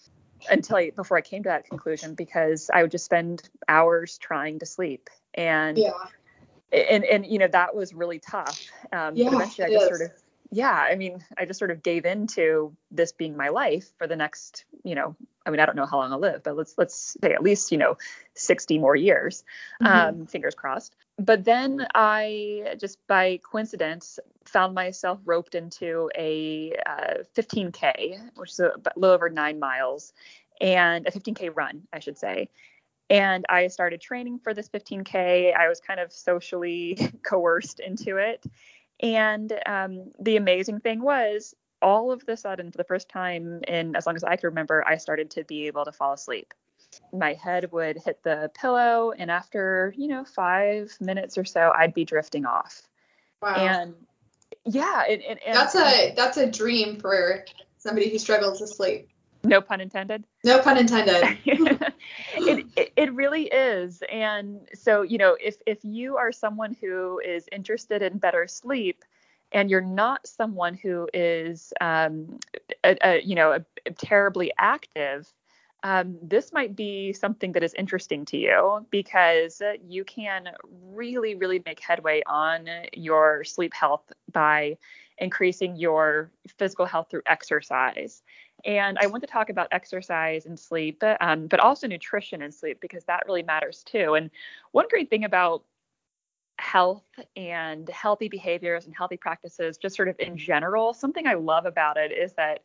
until I, before I came to that conclusion, because I would just spend hours trying to sleep, and, yeah. and, and, you know, that was really tough. Um, yeah, eventually I just is. sort of, Yeah, I mean, I just sort of gave into this being my life for the next, you know, I mean, I don't know how long I'll live, but let's let's say at least, you know, sixty more years, mm-hmm. um, fingers crossed. But then I just by coincidence found myself roped into a uh, fifteen K, which is a little over nine miles, and a fifteen K run, I should say. And I started training for this fifteen K. I was kind of socially coerced into it. And um, the amazing thing was, all of the sudden, for the first time in as long as I could remember, I started to be able to fall asleep. My head would hit the pillow, and after, you know, five minutes or so, I'd be drifting off. Wow. And yeah, it, it, and that's a that's a dream for somebody who struggles to sleep. No pun intended. No pun intended. it, it it really is. And so, you know, if if you are someone who is interested in better sleep, and you're not someone who is, um, a, a, you know, a, a terribly active, um, this might be something that is interesting to you, because you can really, really make headway on your sleep health by increasing your physical health through exercise. And I want to talk about exercise and sleep, um, but also nutrition and sleep, because that really matters too. And one great thing about health and healthy behaviors and healthy practices, just sort of in general, something I love about it is that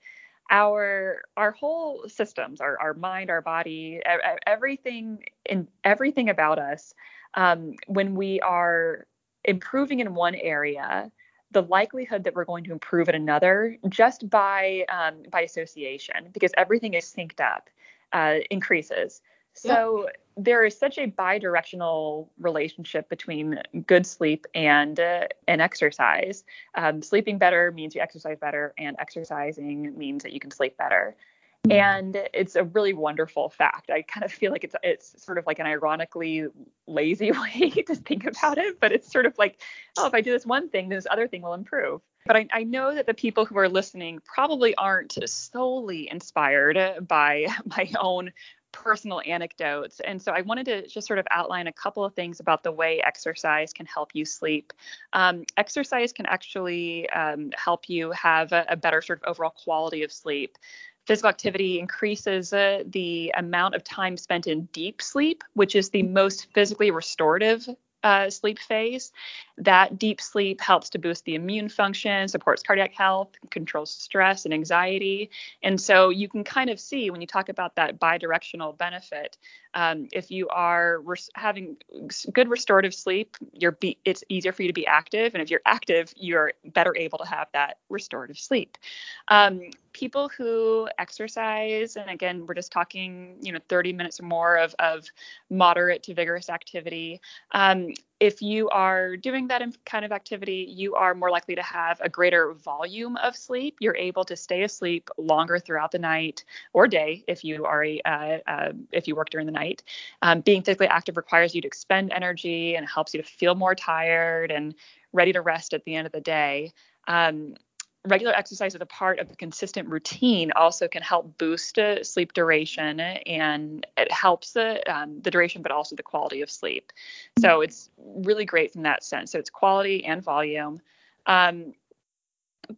our our whole systems, our, our mind, our body, everything in everything about us, um, when we are improving in one area, the likelihood that we're going to improve in another just by um, by association, because everything is synced up, uh, increases. So yep. there is such a bi-directional relationship between good sleep and uh, and exercise. Um, sleeping better means you exercise better, and exercising means that you can sleep better. And it's a really wonderful fact. I kind of feel like it's it's sort of like an ironically lazy way to think about it, but it's sort of like, oh, if I do this one thing, this other thing will improve. But I, I know that the people who are listening probably aren't solely inspired by my own personal anecdotes. And so I wanted to just sort of outline a couple of things about the way exercise can help you sleep. Um, exercise can actually um, help you have a, a better sort of overall quality of sleep. Physical activity increases uh, the amount of time spent in deep sleep, which is the most physically restorative uh, sleep phase. That deep sleep helps to boost the immune function, supports cardiac health, controls stress and anxiety. And so you can kind of see when you talk about that bidirectional benefit, um, if you are res- having good restorative sleep, you're be- it's easier for you to be active. And if you're active, you're better able to have that restorative sleep. Um, people who exercise, and again, we're just talking, you know, thirty minutes or more of, of moderate to vigorous activity. Um, If you are doing that kind of activity, you are more likely to have a greater volume of sleep. You're able to stay asleep longer throughout the night or day if you are a, uh, uh, if you work during the night. Um, being physically active requires you to expend energy and helps you to feel more tired and ready to rest at the end of the day. Um, Regular exercise as a part of a consistent routine also can help boost uh, sleep duration, and it helps uh, um, the duration, but also the quality of sleep. So it's really great from that sense. So it's quality and volume. Um,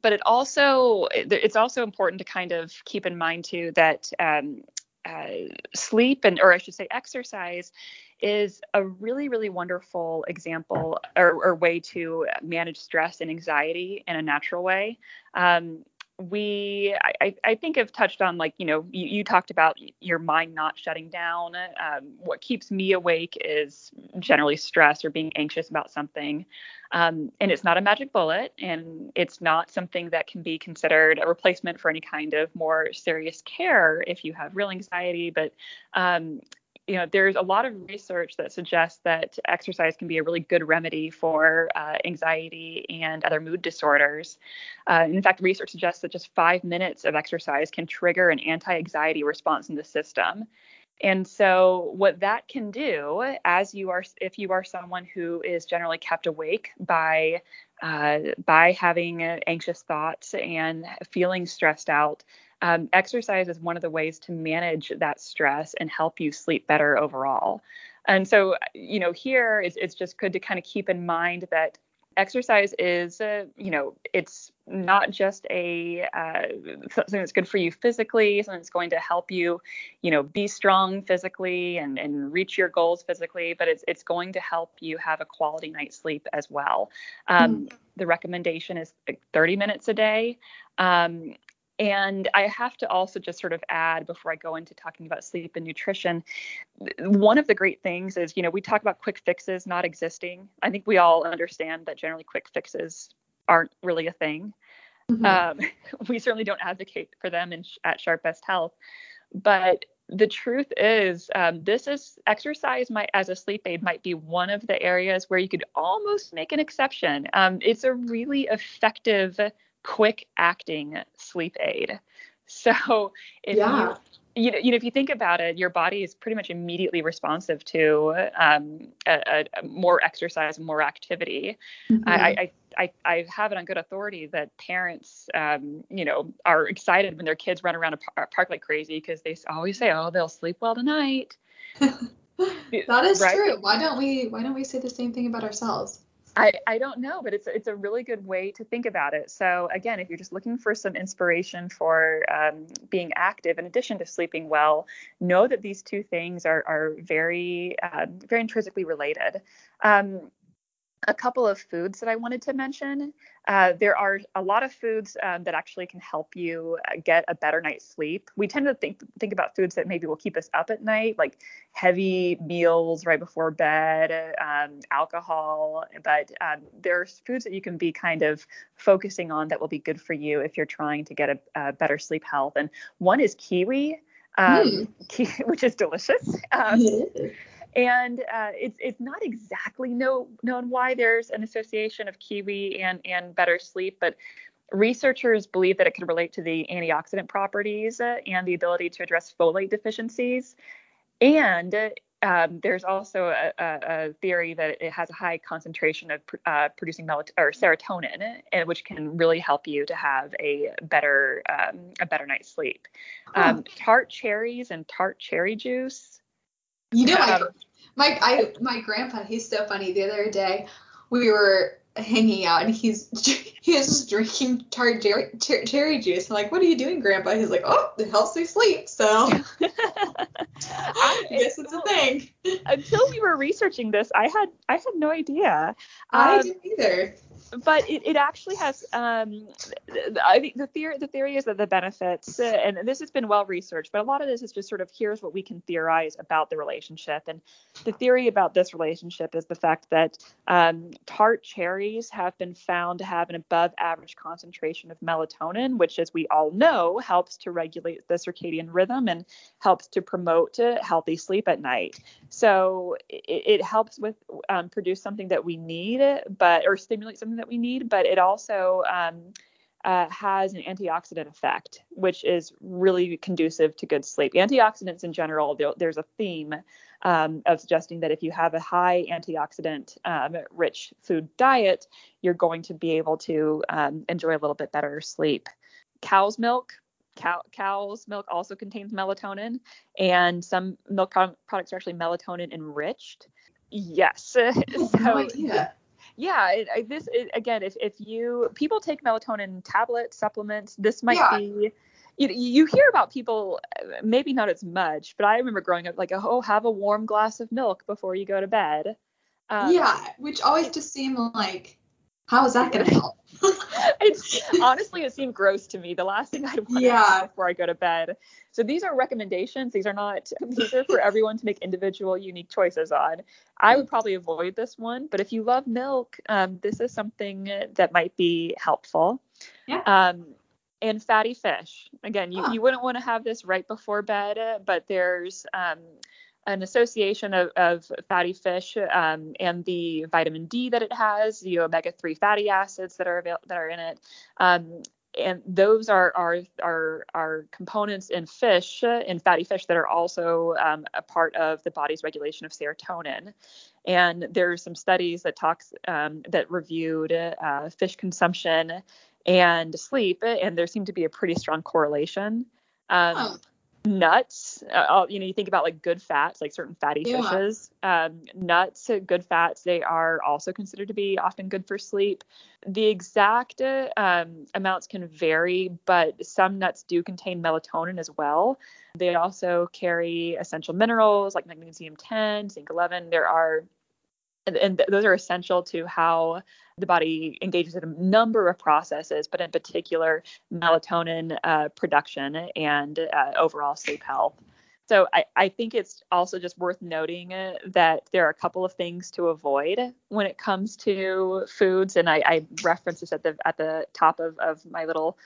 but it also, it's also important to kind of keep in mind too that um, uh, sleep and, or I should say exercise, is a really, really wonderful example or, or way to manage stress and anxiety in a natural way. Um, we, I, I think I've touched on, like, you know, you, you talked about your mind not shutting down. Um, what keeps me awake is generally stress or being anxious about something. Um, and it's not a magic bullet, and it's not something that can be considered a replacement for any kind of more serious care if you have real anxiety. But, um, you know, there's a lot of research that suggests that exercise can be a really good remedy for uh, anxiety and other mood disorders. Uh, in fact, research suggests that just five minutes of exercise can trigger an anti-anxiety response in the system. And so what that can do, as you are, if you are someone who is generally kept awake by uh, by having anxious thoughts and feeling stressed out, Um, exercise is one of the ways to manage that stress and help you sleep better overall. And so, you know, here it's, it's just good to kind of keep in mind that exercise is, uh, you know, it's not just a uh, something that's good for you physically, something that's going to help you, you know, be strong physically and, and reach your goals physically, but it's it's going to help you have a quality night's sleep as well. Um, mm-hmm. The recommendation is thirty minutes a day. Um, And I have to also just sort of add, before I go into talking about sleep and nutrition, one of the great things is, you know, we talk about quick fixes not existing. I think we all understand that generally quick fixes aren't really a thing. Mm-hmm. Um, we certainly don't advocate for them in, at Sharp Best Health. But the truth is, um, this is exercise might, as a sleep aid, might be one of the areas where you could almost make an exception. Um, it's a really effective, quick acting sleep aid. So if yeah. you, you know, you know, if you think about it, your body is pretty much immediately responsive to um, a, a more exercise, more activity. Mm-hmm. I, I, I, I have it on good authority that parents, um, you know, are excited when their kids run around a park like crazy because they always say, oh, they'll sleep well tonight. That is right? True. Why don't we, why don't we say the same thing about ourselves? I, I don't know, but it's it's a really good way to think about it. So again, if you're just looking for some inspiration for um, being active in addition to sleeping well, know that these two things are are very uh, very intrinsically related. Um, a couple of foods that I wanted to mention. Uh, there are a lot of foods um, that actually can help you get a better night's sleep. We tend to think think about foods that maybe will keep us up at night, like heavy meals right before bed, um, alcohol. But um, there's foods that you can be kind of focusing on that will be good for you if you're trying to get a, a better sleep health. And one is kiwi, um, mm. ki- which is delicious. Um, yeah. And uh, it's it's not exactly know, known why there's an association of kiwi and, and better sleep, but Researchers believe that it can relate to the antioxidant properties and the ability to address folate deficiencies. And um, there's also a, a, a theory that it has a high concentration of uh, producing mel- or serotonin, and which can really help you to have a better um, a better night's sleep. Um, tart cherries and tart cherry juice. You know, um, my I, my grandpa, he's so funny. The other day we were hanging out, and he's he is just drinking tart cherry, cher- cherry juice. I'm like, what are you doing, Grandpa? He's like, oh, it helps me sleep. So I guess it's a thing. Until we were researching this, I had I had no idea. I um, didn't either. But it, it actually has. Um, I think the theory the theory is that the benefits, and this has been well researched, but a lot of this is just sort of here's what we can theorize about the relationship. And the theory about this relationship is the fact that um, tart cherries have been found to have an above average concentration of melatonin, which, as we all know, helps to regulate the circadian rhythm and helps to promote uh, healthy sleep at night. So it, it helps with um, produce something that we need, but or stimulate something that we need, but it also um, uh, has an antioxidant effect, which is really conducive to good sleep. Antioxidants in general, there, there's a theme um, of suggesting that if you have a high antioxidant um, rich food diet, you're going to be able to um, enjoy a little bit better sleep. Cow's milk. Cow, cow's milk also contains melatonin, and some milk pro- products are actually melatonin enriched. Yes. Oh, so, no idea. Yeah, it, I, this is, again, if, if you people take melatonin tablets, supplements, this might yeah. be, you, you hear about people, maybe not as much, but I remember growing up like, oh, have a warm glass of milk before you go to bed. Um, yeah, which always just seemed like, how is that going to help? It's, honestly, it seemed gross to me. The last thing I'd want yeah. to before I go to bed. So these are recommendations. These are not, these are for everyone to make individual, unique choices on. I would probably avoid this one, but if you love milk, um, this is something that might be helpful. Yeah. Um, and fatty fish. Again, you, huh. you wouldn't want to have this right before bed, but there's um, an association of, of fatty fish um, and the vitamin D that it has, the omega three fatty acids that are avail- that are in it, um, and those are are are are components in fish, uh, in fatty fish, that are also um, a part of the body's regulation of serotonin. And there are some studies that talks um, that reviewed uh, fish consumption and sleep, and there seemed to be a pretty strong correlation. Um, oh. Nuts, uh, you know, you think about like good fats, like certain fatty yeah. fishes, um, nuts, good fats, they are also considered to be often good for sleep. The exact uh, um, amounts can vary, but some nuts do contain melatonin as well. They also carry essential minerals like magnesium ten, zinc eleven. There are, and, and those are essential to how the body engages in a number of processes, but in particular, melatonin uh, production and uh, overall sleep health. So I, I think it's also just worth noting uh, that there are a couple of things to avoid when it comes to foods. And I, I referenced this at the at the top of, of my little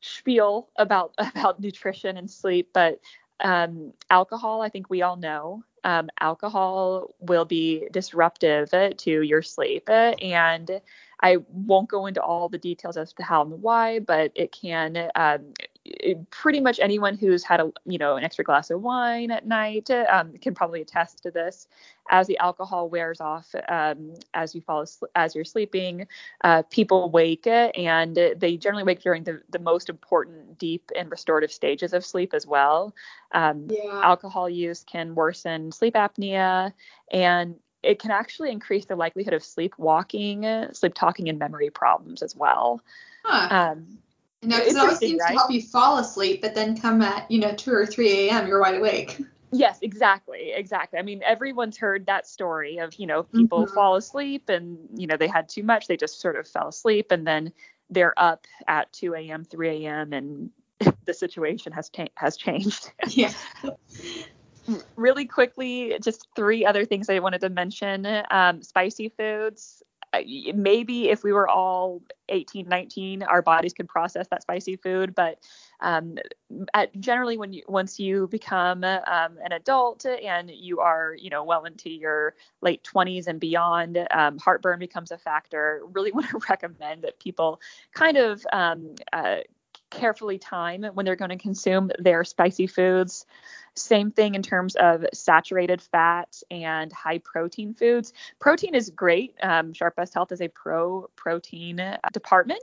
spiel about, about nutrition and sleep. But um, alcohol, I think we all know. Um, alcohol will be disruptive uh, to your sleep. Uh, and I won't go into all the details as to how and why, but it can um, it, pretty much anyone who's had a, you know, an extra glass of wine at night uh, um, can probably attest to this. As the alcohol wears off, um, as you fall asleep, as you're sleeping, uh, people wake uh, and they generally wake during the, the most important, deep and restorative stages of sleep as well. Um, yeah. Alcohol use can worsen sleep apnea, and it can actually increase the likelihood of sleepwalking, sleep talking, and memory problems as well. Huh. Um, no, because it always seems right? to help you fall asleep, but then come at, you know, two or three a.m., you're wide awake. Yes, exactly. Exactly. I mean, everyone's heard that story of, you know, people mm-hmm. fall asleep and, you know, they had too much. They just sort of fell asleep, and then they're up at two a.m., three a.m., and the situation has, ta- has changed. Yeah. Really quickly, just three other things I wanted to mention. Um, spicy foods. maybe if we were all eighteen, nineteen, our bodies could process that spicy food. But um, at generally, when you once you become um, an adult and you are, you know, well into your late twenties and beyond, um, heartburn becomes a factor. Really want to recommend that people kind of um, uh, carefully time when they're going to consume their spicy foods. Same thing in terms of saturated fats and high protein foods. Protein is great. Um, Sharp Best Health is a pro protein department,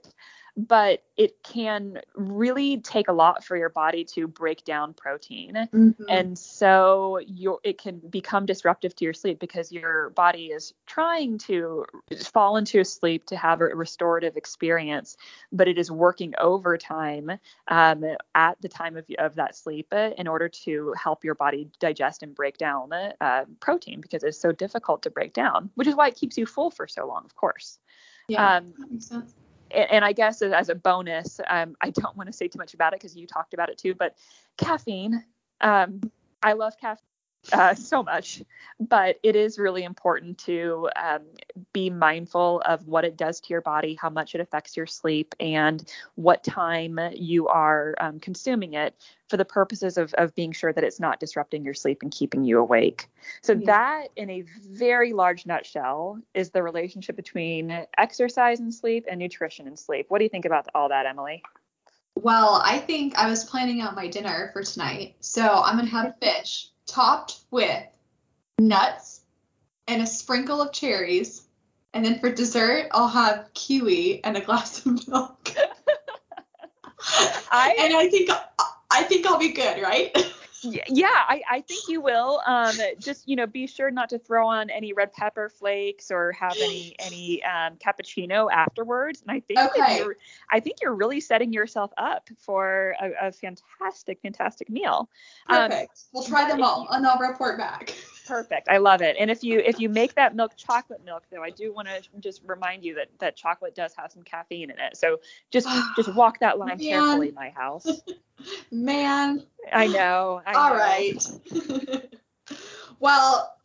but it can really take a lot for your body to break down protein. Mm-hmm. And so your, it can become disruptive to your sleep because your body is trying to fall into sleep to have a restorative experience, but it is working overtime um, at the time of, of that sleep uh, in order to help your body digest and break down uh, protein because it's so difficult to break down, which is why it keeps you full for so long, of course. Yeah, um, that makes sense. And I guess as a bonus, um, I don't want to say too much about it because you talked about it too, but caffeine, um, I love caffeine uh, so much, but it is really important to um, be mindful of what it does to your body, how much it affects your sleep, and what time you are um, consuming it for the purposes of, of being sure that it's not disrupting your sleep and keeping you awake. So yeah. That, in a very large nutshell, is the relationship between exercise and sleep and nutrition and sleep. What do you think about all that, Emily? Well, I think I was planning out my dinner for tonight, so I'm going to have fish topped with nuts and a sprinkle of cherries, and then for dessert, I'll have kiwi and a glass of milk. I, and I think... I think I'll be good, right? Yeah, I, I think you will. Um, just, you know, be sure not to throw on any red pepper flakes or have any any um, cappuccino afterwards. And I think okay. that you're, I think you're really setting yourself up for a, a fantastic, fantastic meal. Perfect. Um, we'll try them all, and I'll report back. Perfect. I love it. And if you if you make that milk chocolate milk, though, I do want to just remind you that, that chocolate does have some caffeine in it. So just just walk that line Man. carefully in my house. Man. I know. I All know. right. Well,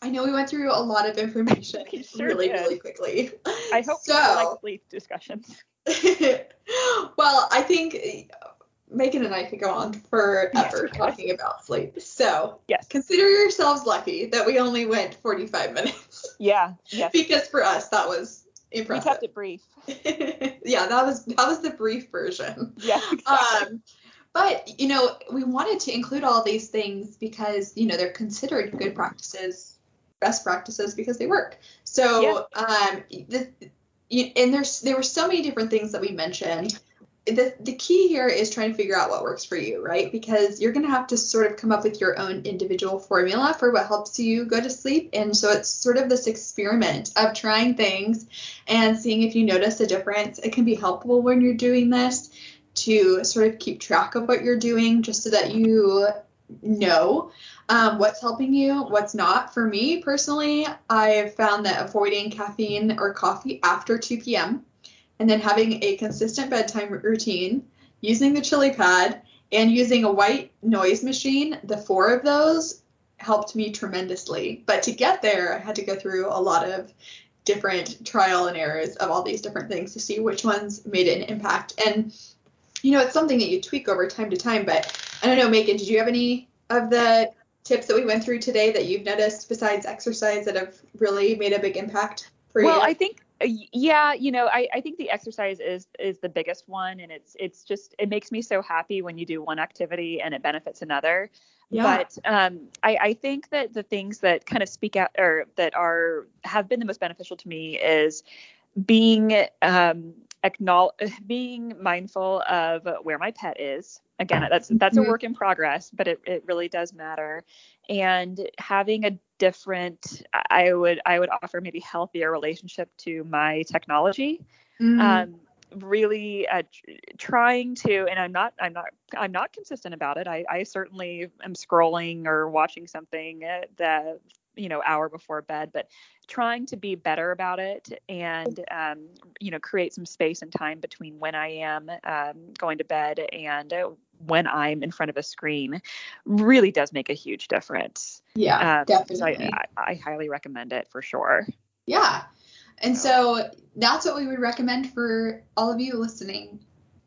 I know we went through a lot of information sure really, did. really quickly. I hope so, you like sleep discussions. Well, I think Megan and I could go on forever talking about sleep. So yes. Consider yourselves lucky that we only went forty-five minutes. Yeah. Yes. Because for us, that was impressive. We kept it brief. Yeah, that was that was the brief version. Yeah. Exactly. Um, but, you know, we wanted to include all these things because, you know, they're considered good practices, best practices because they work. So, yeah. um, the, and there's there were so many different things that we mentioned. The the key here is trying to figure out what works for you, right? Because you're going to have to sort of come up with your own individual formula for what helps you go to sleep. And so it's sort of this experiment of trying things and seeing if you notice a difference. It can be helpful when you're doing this to sort of keep track of what you're doing just so that you know um, what's helping you, what's not. For me personally, I've found that avoiding caffeine or coffee after two p.m. and then having a consistent bedtime routine, using the Chili Pad, and using a white noise machine, the four of those helped me tremendously. But to get there, I had to go through a lot of different trial and errors of all these different things to see which ones made an impact. And, you know, it's something that you tweak over time to time. But I don't know, Megan, did you have any of the tips that we went through today that you've noticed besides exercise that have really made a big impact for you? Well, I think... Yeah, you know, I, I think the exercise is is the biggest one, and it's it's just it makes me so happy when you do one activity and it benefits another. Yeah. But um, I, I think that the things that kind of speak out or that are have been the most beneficial to me is being um acknowledge being mindful of where my pet is. Again, that's that's a work in progress, but it, it really does matter. And having a different, I would I would offer maybe healthier relationship to my technology. Mm. Um, really uh, trying to, and I'm not I'm not I'm not consistent about it. I, I certainly am scrolling or watching something that, you know, hour before bed, but trying to be better about it and, um, you know, create some space and time between when I am um, going to bed and uh, when I'm in front of a screen really does make a huge difference. Yeah, um, definitely. So I, I, I highly recommend it for sure. Yeah. And so that's what we would recommend for all of you listening.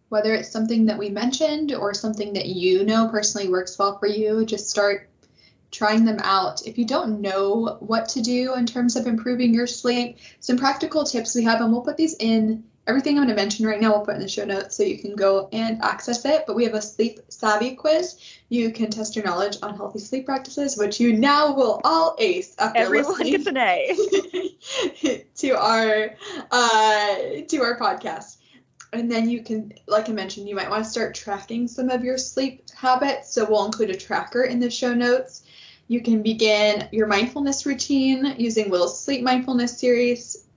Whether it's something that we mentioned or something that you know personally works well for you, just start trying them out. If you don't know what to do in terms of improving your sleep, some practical tips we have, and we'll put these in. Everything I'm going to mention right now we'll put in the show notes so you can go and access it. But we have a sleep savvy quiz. You can test your knowledge on healthy sleep practices, which you now will all ace after Everyone listening gets an A. to our uh, to our podcast. And then you can, like I mentioned, you might want to start tracking some of your sleep habits. So we'll include a tracker in the show notes. You can begin your mindfulness routine using Will's Sleep Mindfulness series.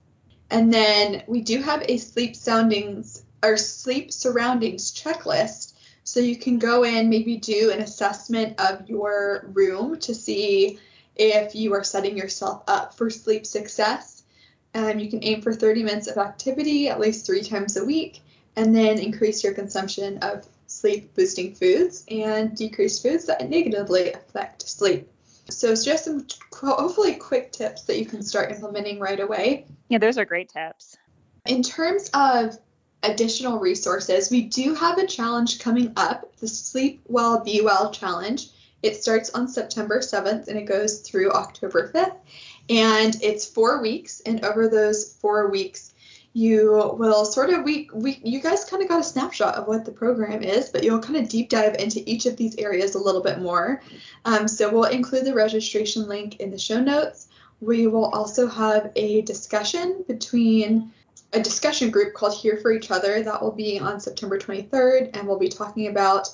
And then we do have a sleep soundings or sleep surroundings checklist. So you can go in, maybe do an assessment of your room to see if you are setting yourself up for sleep success. Um, you can aim for thirty minutes of activity at least three times a week, and then increase your consumption of sleep-boosting foods and decrease foods that negatively affect sleep. So it's just some hopefully quick tips that you can start implementing right away. Yeah, those are great tips. In terms of additional resources, we do have a challenge coming up, the Sleep Well, Be Well Challenge. It starts on September seventh and it goes through October fifth. And it's four weeks, and over those four weeks, you will sort of, we, we you guys kind of got a snapshot of what the program is, but you'll kind of deep dive into each of these areas a little bit more. Um, so we'll include the registration link in the show notes. We will also have a discussion between a discussion group called Here for Each Other. That will be on September twenty-third, and we'll be talking about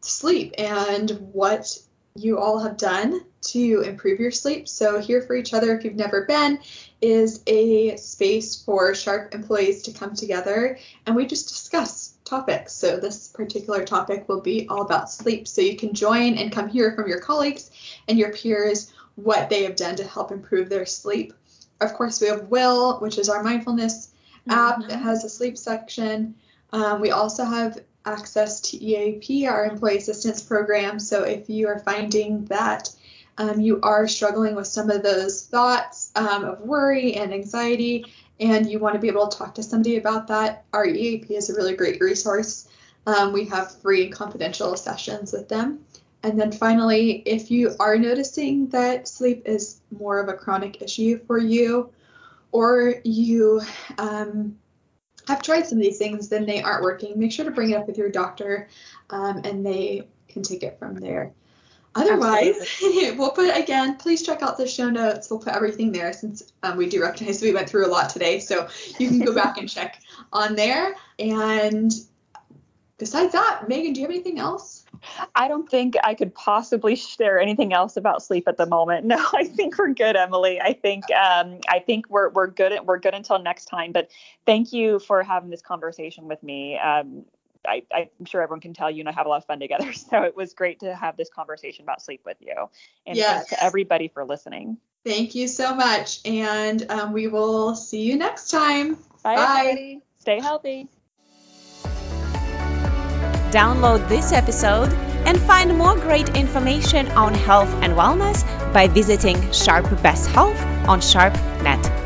sleep and what you all have done to improve your sleep. So Here for Each Other, if you've never been, is a space for Sharp employees to come together and we just discuss topics. So this particular topic will be all about sleep. So you can join and come hear from your colleagues and your peers what they have done to help improve their sleep. Of course, we have Will, which is our mindfulness mm-hmm. app that has a sleep section. Um, we also have access to E A P, our employee assistance program. So if you are finding that um, you are struggling with some of those thoughts um, of worry and anxiety, and you want to be able to talk to somebody about that, our E A P is a really great resource. Um, we have free and confidential sessions with them. And then finally, if you are noticing that sleep is more of a chronic issue for you, or you um, have tried some of these things, then they aren't working, make sure to bring it up with your doctor um, and they can take it from there. Otherwise, we'll put, again, please check out the show notes. We'll put everything there since um, we do recognize we went through a lot today. So you can go back and check on there. And besides that, Megan, do you have anything else? I don't think I could possibly share anything else about sleep at the moment. No, I think we're good, Emily. I think um, I think we're we're good. We're good until next time. But thank you for having this conversation with me. Um, I, I'm sure everyone can tell you and I have a lot of fun together. So it was great to have this conversation about sleep with you. And yes. Thanks to everybody for listening. Thank you so much. And um, we will see you next time. Bye. Bye. Stay healthy. Download this episode and find more great information on health and wellness by visiting Sharp Best Health on SharpNet dot com.